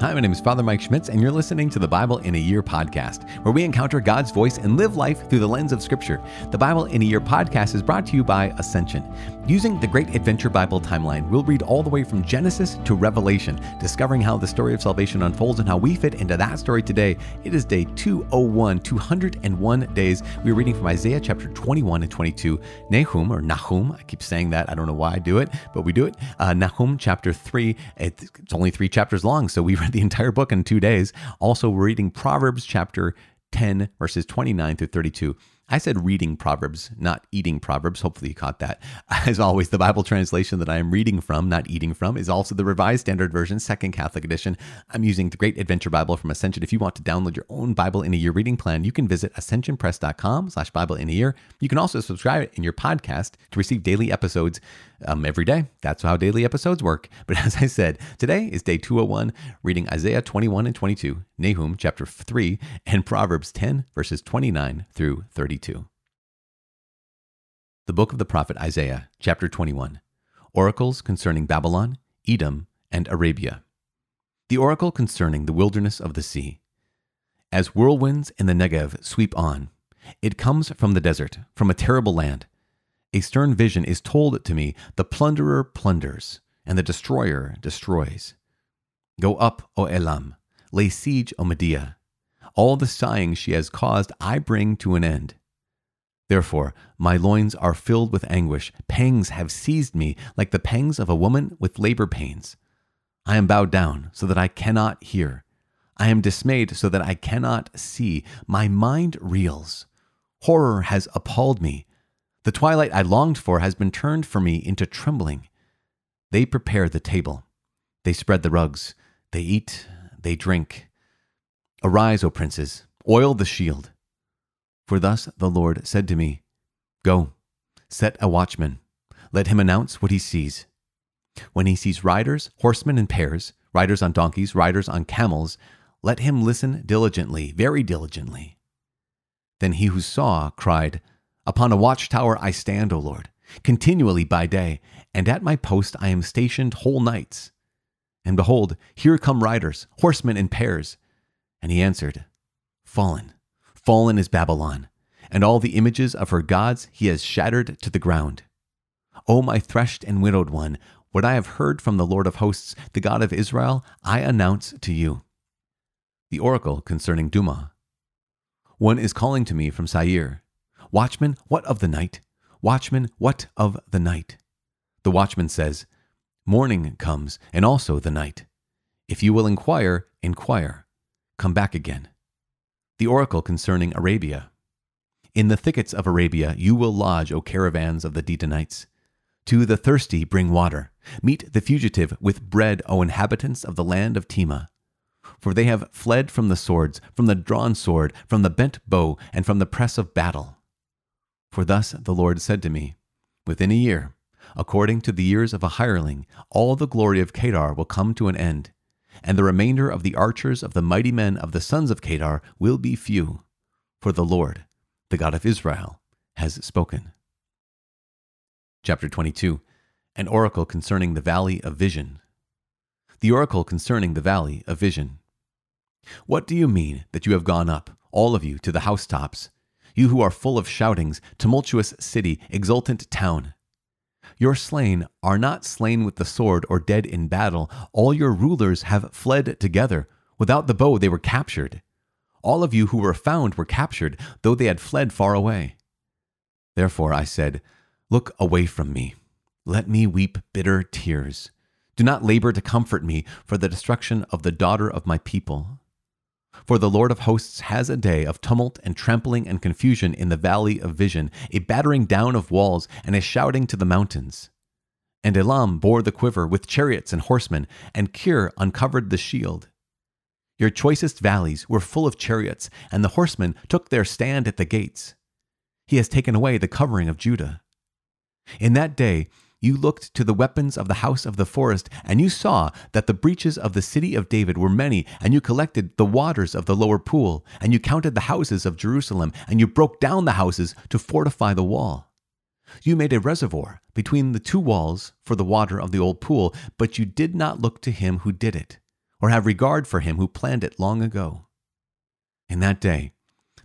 Hi, my name is Father Mike Schmitz, and you're listening to the Bible in a Year podcast, where we encounter God's voice and live life through the lens of Scripture. The Bible in a Year podcast is brought to you by Ascension. Using the Great Adventure Bible Timeline, we'll read all the way from Genesis to Revelation, discovering how the story of salvation unfolds and how we fit into that story today. It is day 201, 201 days. We're reading from Isaiah chapter 21 and 22, Nahum, I keep saying that, I don't know why I do it, but we do it, Nahum chapter 3, it's only 3 chapters long, so we read the entire book in 2 days. Also, we're reading Proverbs chapter 10, verses 29 through 32. I said reading Proverbs, not eating Proverbs. Hopefully you caught that. As always, the Bible translation that I am reading from, not eating from, is also the Revised Standard Version, Second Catholic Edition. I'm using the Great Adventure Bible from Ascension. If you want to download your own Bible in a Year reading plan, you can visit ascensionpress.com/Bible in a Year. You can also subscribe in your podcast to receive daily episodes every day. That's how daily episodes work. But as I said, today is day 201, reading Isaiah 21 and 22, Nahum chapter 3, and Proverbs 10, verses 29 through 32. The book of the prophet Isaiah, chapter 21, Oracles concerning Babylon, Edom, and Arabia. The oracle concerning the wilderness of the sea. As whirlwinds in the Negev sweep on, it comes from the desert, from a terrible land. A stern vision is told to me, the plunderer plunders, and the destroyer destroys. Go up, O Elam, lay siege, O Media. All the sighing she has caused I bring to an end. Therefore, my loins are filled with anguish. Pangs have seized me like the pangs of a woman with labor pains. I am bowed down so that I cannot hear. I am dismayed so that I cannot see. My mind reels. Horror has appalled me. The twilight I longed for has been turned for me into trembling. They prepare the table. They spread the rugs. They eat. They drink. Arise, O princes. Oil the shield. For thus the Lord said to me, Go, set a watchman. Let him announce what he sees. When he sees riders, horsemen in pairs, riders on donkeys, riders on camels, let him listen diligently, very diligently. Then he who saw cried, Upon a watchtower I stand, O Lord, continually by day, and at my post I am stationed whole nights. And behold, here come riders, horsemen in pairs. And he answered, Fallen. Fallen is Babylon, and all the images of her gods he has shattered to the ground. O my threshed and widowed one, what I have heard from the Lord of hosts, the God of Israel, I announce to you. The oracle concerning Duma. One is calling to me from Seir, Watchman, what of the night? Watchman, what of the night? The watchman says, Morning comes, and also the night. If you will inquire, inquire. Come back again. The oracle concerning Arabia. In the thickets of Arabia you will lodge, O caravans of the Dedanites. To the thirsty bring water. Meet the fugitive with bread, O inhabitants of the land of Tema. For they have fled from the swords, from the drawn sword, from the bent bow, and from the press of battle. For thus the Lord said to me, Within a year, according to the years of a hireling, all the glory of Kadar will come to an end. And the remainder of the archers of the mighty men of the sons of Kadar will be few, for the Lord, the God of Israel, has spoken. Chapter 22, An Oracle Concerning the Valley of Vision. The Oracle Concerning the Valley of Vision. What do you mean that you have gone up, all of you, to the housetops, you who are full of shoutings, tumultuous city, exultant town? Your slain are not slain with the sword or dead in battle. All your rulers have fled together. Without the bow they were captured. All of you who were found were captured, though they had fled far away. Therefore I said, Look away from me. Let me weep bitter tears. Do not labor to comfort me for the destruction of the daughter of my people. For the Lord of hosts has a day of tumult and trampling and confusion in the valley of vision, a battering down of walls and a shouting to the mountains. And Elam bore the quiver with chariots and horsemen, and Kir uncovered the shield. Your choicest valleys were full of chariots, and the horsemen took their stand at the gates. He has taken away the covering of Judah. In that day you looked to the weapons of the house of the forest, and you saw that the breaches of the city of David were many, and you collected the waters of the lower pool, and you counted the houses of Jerusalem, and you broke down the houses to fortify the wall. You made a reservoir between the two walls for the water of the old pool, but you did not look to him who did it, or have regard for him who planned it long ago. In that day,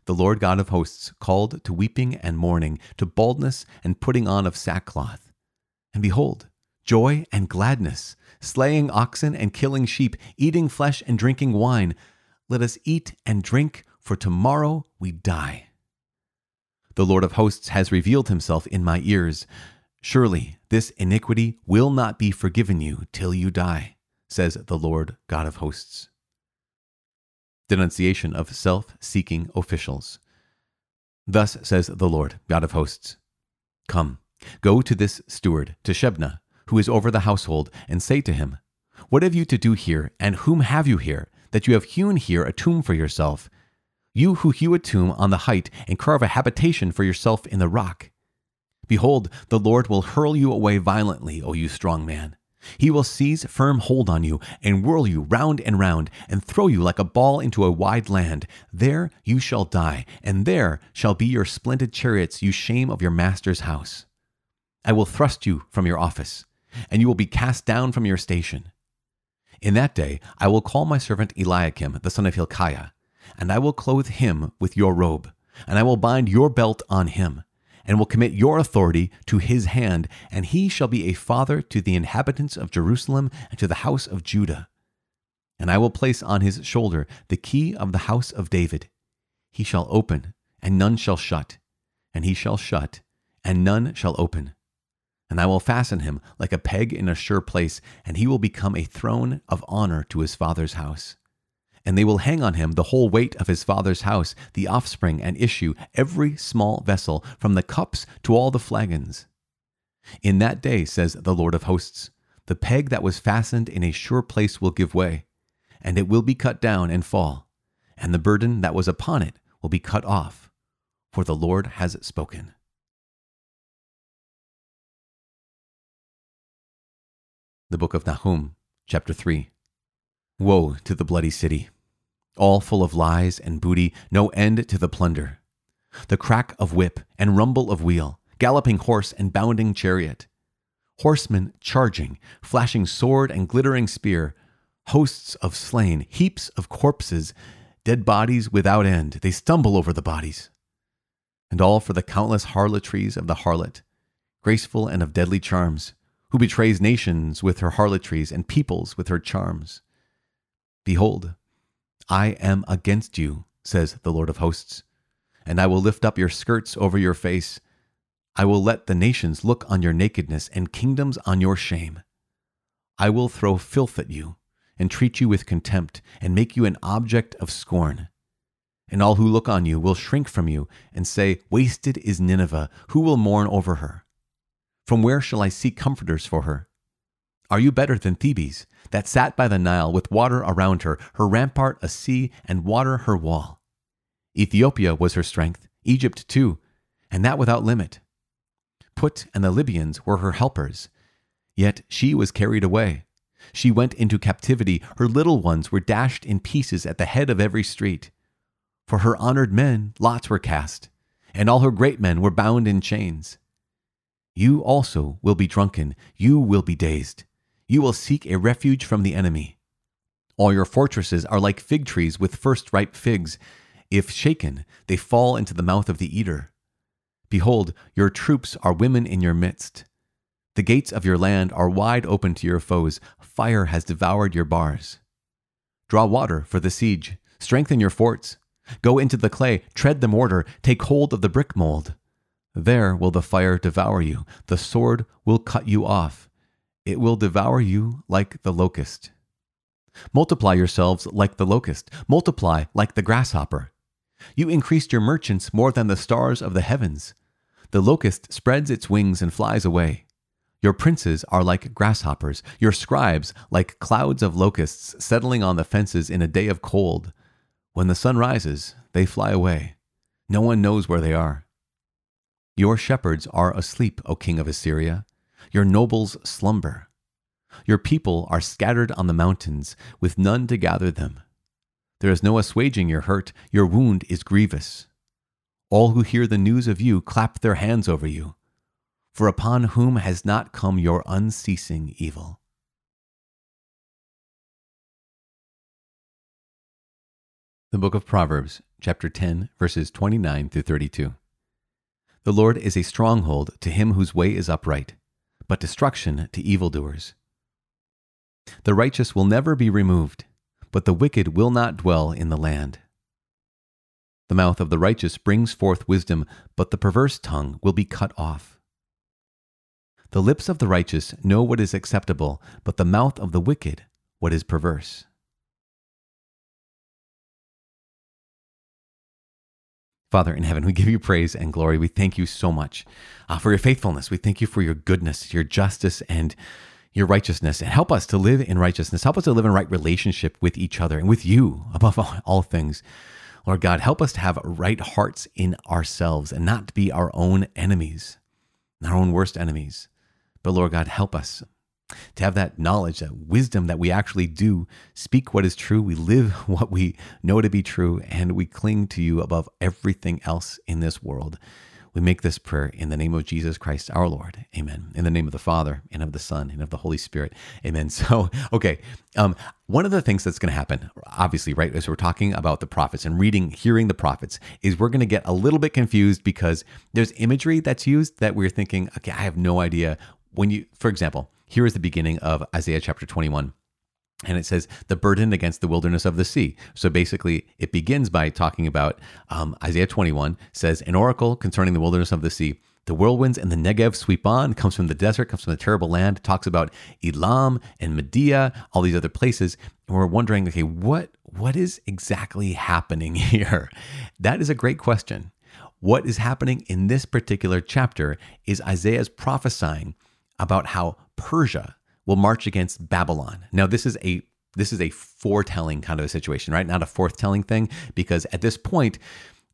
the Lord God of hosts called to weeping and mourning, to baldness and putting on of sackcloth. And behold, joy and gladness, slaying oxen and killing sheep, eating flesh and drinking wine. Let us eat and drink, for tomorrow we die. The Lord of hosts has revealed himself in my ears. Surely this iniquity will not be forgiven you till you die, says the Lord God of hosts. Denunciation of self-seeking officials. Thus says the Lord God of hosts, Come, go to this steward, to Shebna, who is over the household, and say to him, What have you to do here, and whom have you here, that you have hewn here a tomb for yourself? You who hew a tomb on the height and carve a habitation for yourself in the rock. Behold, the Lord will hurl you away violently, O you strong man. He will seize firm hold on you and whirl you round and round and throw you like a ball into a wide land. There you shall die, and there shall be your splendid chariots, you shame of your master's house. I will thrust you from your office, and you will be cast down from your station. In that day I will call my servant Eliakim, the son of Hilkiah, and I will clothe him with your robe, and I will bind your belt on him, and will commit your authority to his hand, and he shall be a father to the inhabitants of Jerusalem and to the house of Judah. And I will place on his shoulder the key of the house of David. He shall open, and none shall shut, and he shall shut, and none shall open. And I will fasten him like a peg in a sure place, and he will become a throne of honor to his father's house. And they will hang on him the whole weight of his father's house, the offspring and issue, every small vessel, from the cups to all the flagons. In that day, says the Lord of hosts, the peg that was fastened in a sure place will give way, and it will be cut down and fall, and the burden that was upon it will be cut off, for the Lord has spoken. The Book of Nahum, Chapter 3. Woe to the bloody city! All full of lies and booty, no end to the plunder. The crack of whip and rumble of wheel, galloping horse and bounding chariot. Horsemen charging, flashing sword and glittering spear. Hosts of slain, heaps of corpses, dead bodies without end. They stumble over the bodies. And all for the countless harlotries of the harlot, graceful and of deadly charms, who betrays nations with her harlotries and peoples with her charms. Behold, I am against you, says the Lord of hosts, and I will lift up your skirts over your face. I will let the nations look on your nakedness and kingdoms on your shame. I will throw filth at you and treat you with contempt and make you an object of scorn. And all who look on you will shrink from you and say, Wasted is Nineveh. Who will mourn over her? From where shall I seek comforters for her? Are you better than Thebes, that sat by the Nile with water around her, her rampart a sea, and water her wall? Ethiopia was her strength, Egypt too, and that without limit. Put and the Libyans were her helpers, yet she was carried away. She went into captivity, her little ones were dashed in pieces at the head of every street. For her honored men lots were cast, and all her great men were bound in chains. You also will be drunken, you will be dazed. You will seek a refuge from the enemy. All your fortresses are like fig trees with first ripe figs. If shaken, they fall into the mouth of the eater. Behold, your troops are women in your midst. The gates of your land are wide open to your foes. Fire has devoured your bars. Draw water for the siege. Strengthen your forts. Go into the clay, tread the mortar, take hold of the brick mold. There will the fire devour you. The sword will cut you off. It will devour you like the locust. Multiply yourselves like the locust. Multiply like the grasshopper. You increased your merchants more than the stars of the heavens. The locust spreads its wings and flies away. Your princes are like grasshoppers. Your scribes like clouds of locusts settling on the fences in a day of cold. When the sun rises, they fly away. No one knows where they are. Your shepherds are asleep, O king of Assyria. Your nobles slumber. Your people are scattered on the mountains, with none to gather them. There is no assuaging your hurt, your wound is grievous. All who hear the news of you clap their hands over you, for upon whom has not come your unceasing evil? The book of Proverbs, chapter 10, verses 29 through 32. The Lord is a stronghold to him whose way is upright, but destruction to evildoers. The righteous will never be removed, but the wicked will not dwell in the land. The mouth of the righteous brings forth wisdom, but the perverse tongue will be cut off. The lips of the righteous know what is acceptable, but the mouth of the wicked what is perverse. Father in heaven, we give you praise and glory. We thank you so much for your faithfulness. We thank you for your goodness, your justice, and your righteousness. And help us to live in righteousness. Help us to live in right relationship with each other and with you above all things. Lord God, help us to have right hearts in ourselves and not to be our own enemies, our own worst enemies. But Lord God, help us to have that knowledge, that wisdom that we actually do speak what is true, we live what we know to be true, and we cling to you above everything else in this world. We make this prayer in the name of Jesus Christ, our Lord. Amen. In the name of the Father, and of the Son, and of the Holy Spirit. Amen. So, okay, one of the things that's going to happen, obviously, right, as we're talking about the prophets and hearing the prophets, is we're going to get a little bit confused because there's imagery that's used that we're thinking, okay, I have no idea. For example, here is the beginning of Isaiah chapter 21, and it says, the burden against the wilderness of the sea. So basically, it begins by talking about Isaiah 21 says, an oracle concerning the wilderness of the sea. The whirlwinds and the Negev sweep on, comes from the desert, comes from the terrible land, talks about Elam and Media, all these other places. And we're wondering, okay, what is exactly happening here? That is a great question. What is happening in this particular chapter is Isaiah's prophesying about how Persia will march against Babylon. Now, this is a foretelling kind of a situation, right? Not a forthtelling thing, because at this point,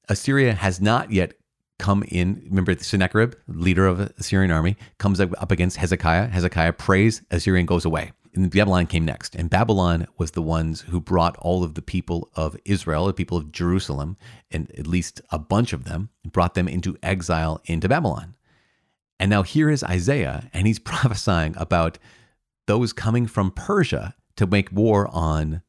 Assyria has not yet come in. Remember, Sennacherib, leader of the Assyrian army, comes up against Hezekiah. Hezekiah prays, Assyria goes away. And Babylon came next. And Babylon was the ones who brought all of the people of Israel, the people of Jerusalem, and at least a bunch of them, brought them into exile into Babylon. And now here is Isaiah, and he's prophesying about those coming from Persia to make war on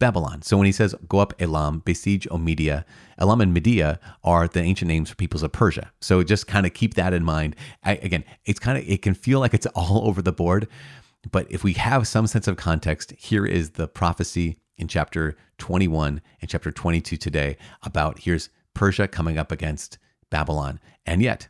Babylon. So when he says, go up Elam, besiege Media, Elam and Media are the ancient names for peoples of Persia. So just kind of keep that in mind. Again, it can feel like it's all over the board, but if we have some sense of context, here is the prophecy in chapter 21 and chapter 22 today about here's Persia coming up against Babylon. And yet,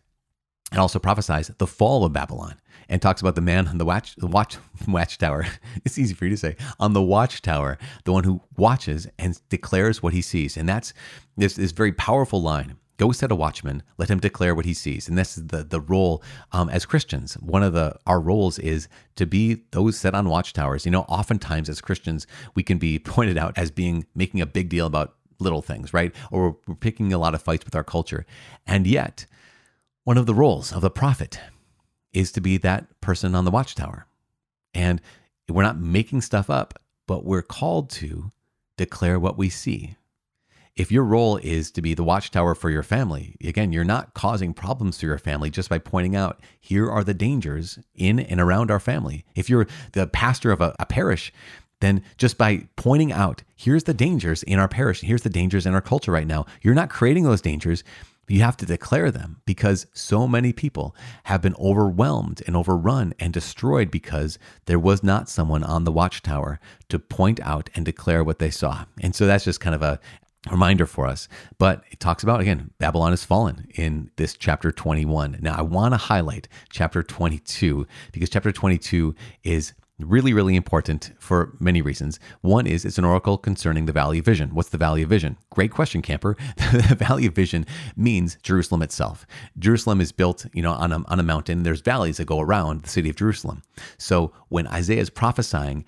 it also prophesies the fall of Babylon and talks about the man on the watchtower. It's easy for you to say. On the watchtower, the one who watches and declares what he sees. And that's this very powerful line. Go set a watchman, let him declare what he sees. And this is the role as Christians. One of our roles is to be those set on watchtowers. You know, oftentimes as Christians, we can be pointed out as making a big deal about little things, right? Or we're picking a lot of fights with our culture. And yet, one of the roles of the prophet is to be that person on the watchtower. And we're not making stuff up, but we're called to declare what we see. If your role is to be the watchtower for your family, again, you're not causing problems to your family just by pointing out, here are the dangers in and around our family. If you're the pastor of a parish, then just by pointing out, here's the dangers in our parish, here's the dangers in our culture right now, you're not creating those dangers. You have to declare them because so many people have been overwhelmed and overrun and destroyed because there was not someone on the watchtower to point out and declare what they saw. And so that's just kind of a reminder for us. But it talks about, again, Babylon has fallen in this chapter 21. Now, I want to highlight chapter 22 because chapter 22 is really, really important for many reasons. One is it's an oracle concerning the Valley of Vision. What's the Valley of Vision? Great question, camper. The Valley of Vision means Jerusalem itself. Jerusalem is built, on a mountain. There's valleys that go around the city of Jerusalem. So when Isaiah is prophesying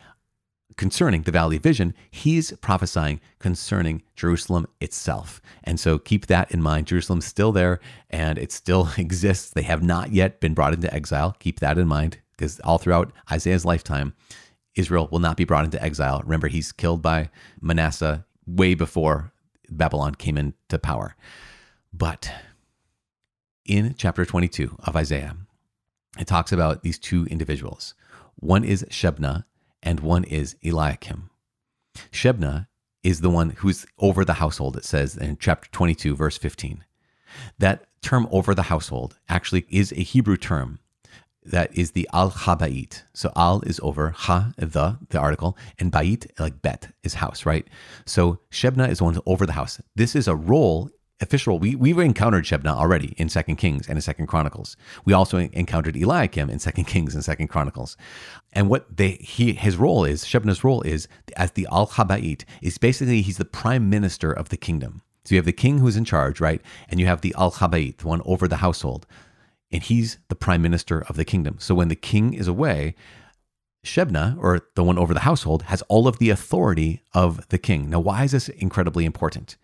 concerning the Valley of Vision, he's prophesying concerning Jerusalem itself. And so keep that in mind. Jerusalem's still there and it still exists. They have not yet been brought into exile. Keep that in mind. Because all throughout Isaiah's lifetime, Israel will not be brought into exile. Remember, he's killed by Manasseh way before Babylon came into power. But in chapter 22 of Isaiah, it talks about these two individuals. One is Shebna and one is Eliakim. Shebna is the one who's over the household, it says in chapter 22, verse 15. That term over the household actually is a Hebrew term that is the al-habbayit. So al is over, ha, the article, and bayit, like bet, is house, right? So Shebna is the one over the house. This is a role, official. We've encountered Shebna already in 2 Kings and in 2 Chronicles. We also encountered Eliakim in 2 Kings and 2 Chronicles. And what his role is, Shebna's role is, as the al-habbayit, is basically he's the prime minister of the kingdom. So you have the king who's in charge, right? And you have the al-habbayit, the one over the household. And he's the prime minister of the kingdom. So when the king is away, Shebna, or the one over the household, has all of the authority of the king. Now, why is this incredibly important?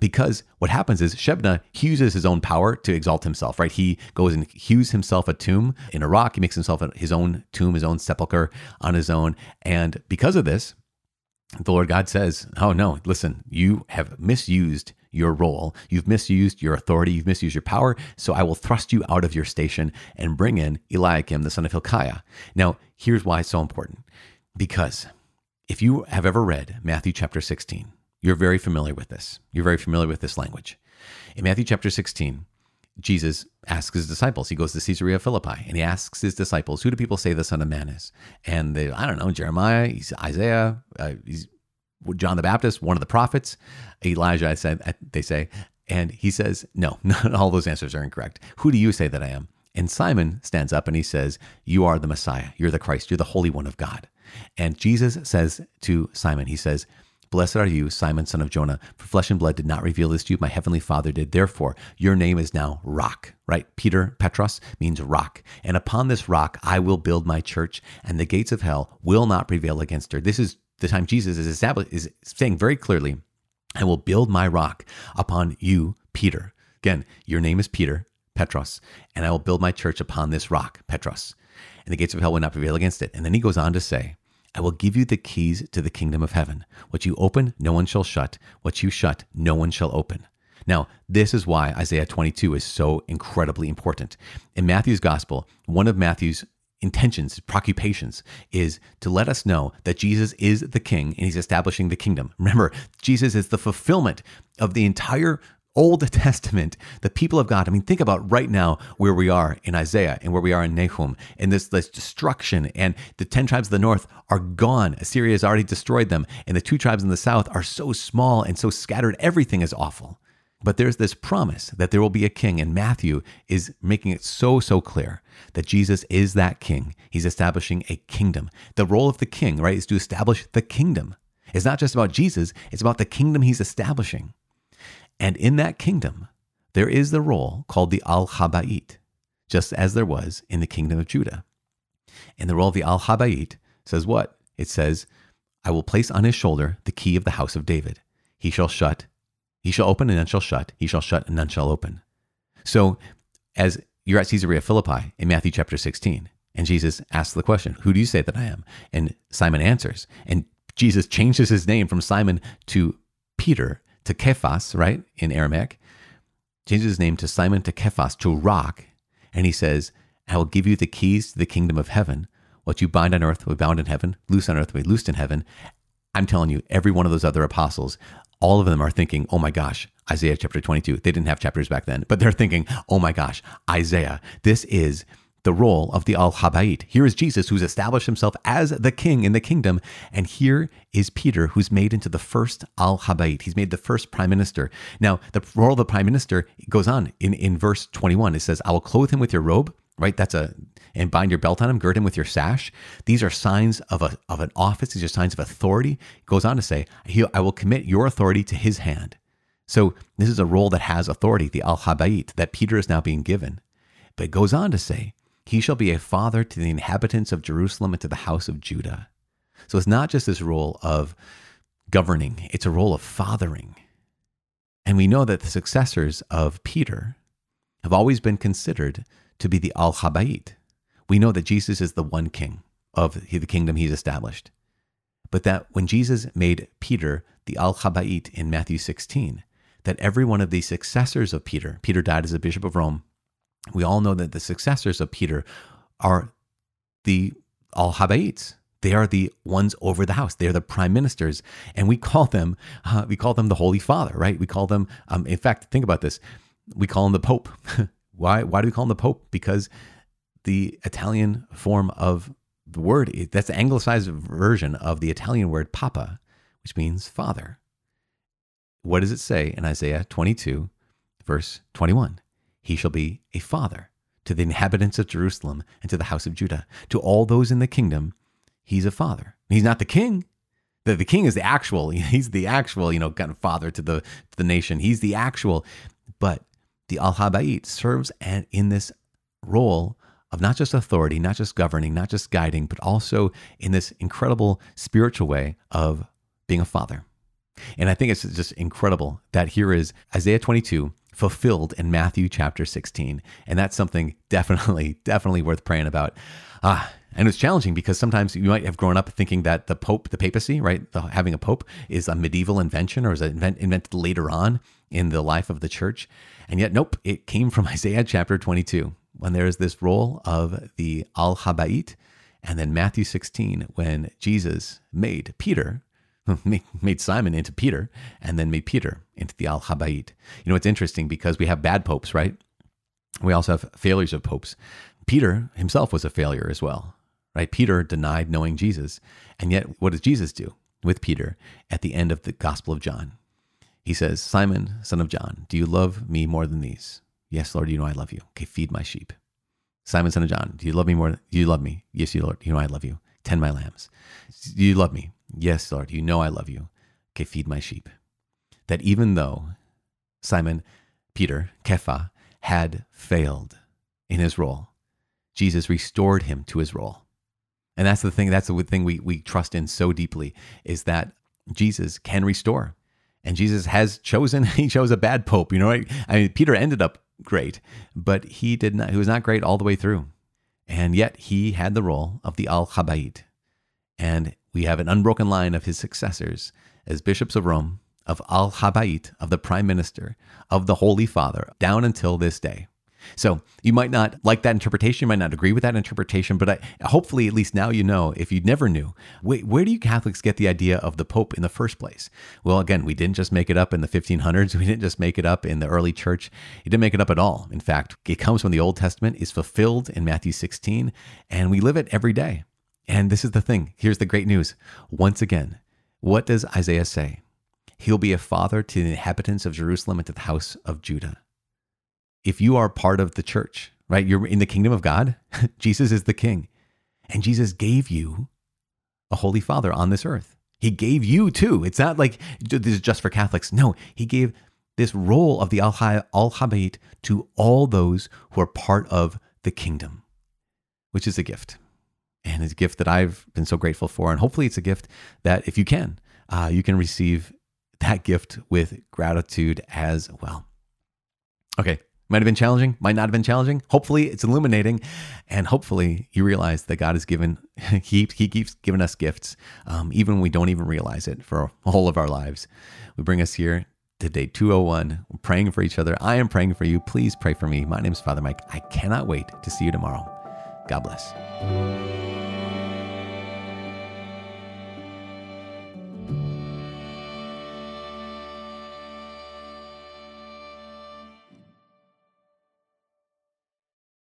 Because what happens is Shebna uses his own power to exalt himself, right? He goes and hews himself a tomb in a rock. He makes himself his own tomb, his own sepulcher on his own. And because of this, the Lord God says, oh no, listen, you have misused your role. You've misused your authority. You've misused your power. So I will thrust you out of your station and bring in Eliakim, the son of Hilkiah. Now, here's why it's so important. Because if you have ever read Matthew chapter 16, you're very familiar with this. You're very familiar with this language. In Matthew chapter 16, Jesus asks his disciples, he goes to Caesarea Philippi, and he asks his disciples, who do people say the Son of Man is? And they, I don't know, Jeremiah, he's Isaiah, he's John the Baptist, one of the prophets, Elijah, they say. And he says, no, not all those answers are incorrect. Who do you say that I am? And Simon stands up and he says, you are the Messiah, you're the Christ, you're the Holy One of God. And Jesus says to Simon, he says, blessed are you, Simon, son of Jonah, for flesh and blood did not reveal this to you. My heavenly Father did. Therefore, your name is now Rock, right? Peter, Petros, means rock. And upon this rock, I will build my church, and the gates of hell will not prevail against her. This is the time Jesus is saying very clearly, I will build my rock upon you, Peter. Again, your name is Peter, Petros, and I will build my church upon this rock, Petros, and the gates of hell will not prevail against it. And then he goes on to say, I will give you the keys to the kingdom of heaven. What you open, no one shall shut. What you shut, no one shall open. Now, this is why Isaiah 22 is so incredibly important. In Matthew's gospel, one of Matthew's intentions, preoccupations, is to let us know that Jesus is the king and he's establishing the kingdom. Remember, Jesus is the fulfillment of the entire Old Testament, the people of God. I mean, think about right now where we are in Isaiah and where we are in Nahum and this destruction, and the 10 tribes of the north are gone. Assyria has already destroyed them, and the 2 tribes in the south are so small and so scattered. Everything is awful. But there's this promise that there will be a king, and Matthew is making it so, so clear that Jesus is that king. He's establishing a kingdom. The role of the king, right, is to establish the kingdom. It's not just about Jesus, it's about the kingdom he's establishing. And in that kingdom, there is the role called the al-habbayit, just as there was in the kingdom of Judah. And the role of the al-habbayit says what? It says, I will place on his shoulder the key of the house of David. He shall open and none shall shut. He shall shut and none shall open. So as you're at Caesarea Philippi in Matthew chapter 16, and Jesus asks the question, who do you say that I am? And Simon answers. And Jesus changes his name from Simon to Peter, to Kephas, right, in Aramaic, changes his name to Simon to Kephas, to rock, and he says, I will give you the keys to the kingdom of heaven. What you bind on earth will be bound in heaven, loose on earth will be loosed in heaven. I'm telling you, every one of those other apostles, all of them are thinking, oh my gosh, Isaiah chapter 22. They didn't have chapters back then, but they're thinking, oh my gosh, Isaiah. This is the role of the al-habbayit. Here is Jesus, who's established himself as the king in the kingdom. And here is Peter, who's made into the first al-habbayit. He's made the first prime minister. Now, the role of the prime minister goes on in verse 21. It says, I will clothe him with your robe, right? And bind your belt on him, gird him with your sash. These are signs of an office. These are signs of authority. It goes on to say, I will commit your authority to his hand. So this is a role that has authority, the al-habbayit, that Peter is now being given. But it goes on to say, he shall be a father to the inhabitants of Jerusalem and to the house of Judah. So it's not just this role of governing, it's a role of fathering. And we know that the successors of Peter have always been considered to be the al-habbayit. We know that Jesus is the one king of the kingdom he's established. But that when Jesus made Peter the al-habbayit in Matthew 16, that every one of the successors of Peter died as a bishop of Rome. We all know that the successors of Peter are the al-habbayites, They are the ones over the house. They're the prime ministers, and we call them the Holy Father, right? We call them. In fact, think about this. We call him the Pope. Why do we call him the Pope? Because the Italian form of the word, that's the anglicized version of the Italian word Papa, which means father. What does it say in Isaiah 22, verse 21? He shall be a father to the inhabitants of Jerusalem and to the house of Judah. To all those in the kingdom, he's a father. He's not the king. The king is the actual, he's the actual, you know, kind of father to the nation. He's the actual, but the al-habbayit serves in this role of not just authority, not just governing, not just guiding, but also in this incredible spiritual way of being a father. And I think it's just incredible that here is Isaiah 22 fulfilled in Matthew chapter 16. And that's something definitely worth praying about. And it's challenging because sometimes you might have grown up thinking that the Pope, the papacy, right, having a Pope is a medieval invention or is invented later on in the life of the church. And yet, nope, it came from Isaiah chapter 22 when there is this role of the al-habbayit, and then Matthew 16 when Jesus made Peter, made Simon into Peter, and then made Peter into the al-habbayit. You know, it's interesting because we have bad popes, right? We also have failures of popes. Peter himself was a failure as well, right? Peter denied knowing Jesus. And yet, what does Jesus do with Peter at the end of the Gospel of John? He says, Simon, son of John, do you love me more than these? Yes, Lord, you know I love you. Okay, feed my sheep. Simon, son of John, do you love me more? Do you love me? Yes, Lord, you know I love you. Tend my lambs. Do you love me? Yes, Lord, you know I love you. Okay, feed my sheep. That even though Simon, Peter, Kephas, had failed in his role, Jesus restored him to his role. And that's the thing we trust in so deeply, is that Jesus can restore. And Jesus has chosen, he chose a bad pope, you know, right? I mean, Peter ended up great, but he was not great all the way through. And yet he had the role of the al-habbayit. And we have an unbroken line of his successors as bishops of Rome, of al-habbayit, of the prime minister, of the Holy Father, down until this day. So you might not like that interpretation, you might not agree with that interpretation, but hopefully at least now you know, if you never knew, where do you Catholics get the idea of the Pope in the first place? Well, again, we didn't just make it up in the 1500s. We didn't just make it up in the early church. It didn't make it up at all. In fact, it comes from the Old Testament, is fulfilled in Matthew 16, and we live it every day. And this is the thing. Here's the great news. Once again, what does Isaiah say? He'll be a father to the inhabitants of Jerusalem and to the house of Judah. If you are part of the church, right, you're in the kingdom of God, Jesus is the king. And Jesus gave you a Holy Father on this earth. He gave you too. It's not like this is just for Catholics. No, he gave this role of the al-habbayit to all those who are part of the kingdom, which is a gift. And it's a gift that I've been so grateful for. And hopefully it's a gift that if you can receive that gift with gratitude as well. Okay. Might have been challenging, might not have been challenging. Hopefully it's illuminating, and hopefully you realize that God has given, he keeps giving us gifts, even when we don't even realize it for all of our lives. We bring us here to day 201. We're praying for each other. I am praying for you. Please pray for me. My name is Father Mike. I cannot wait to see you tomorrow. God bless.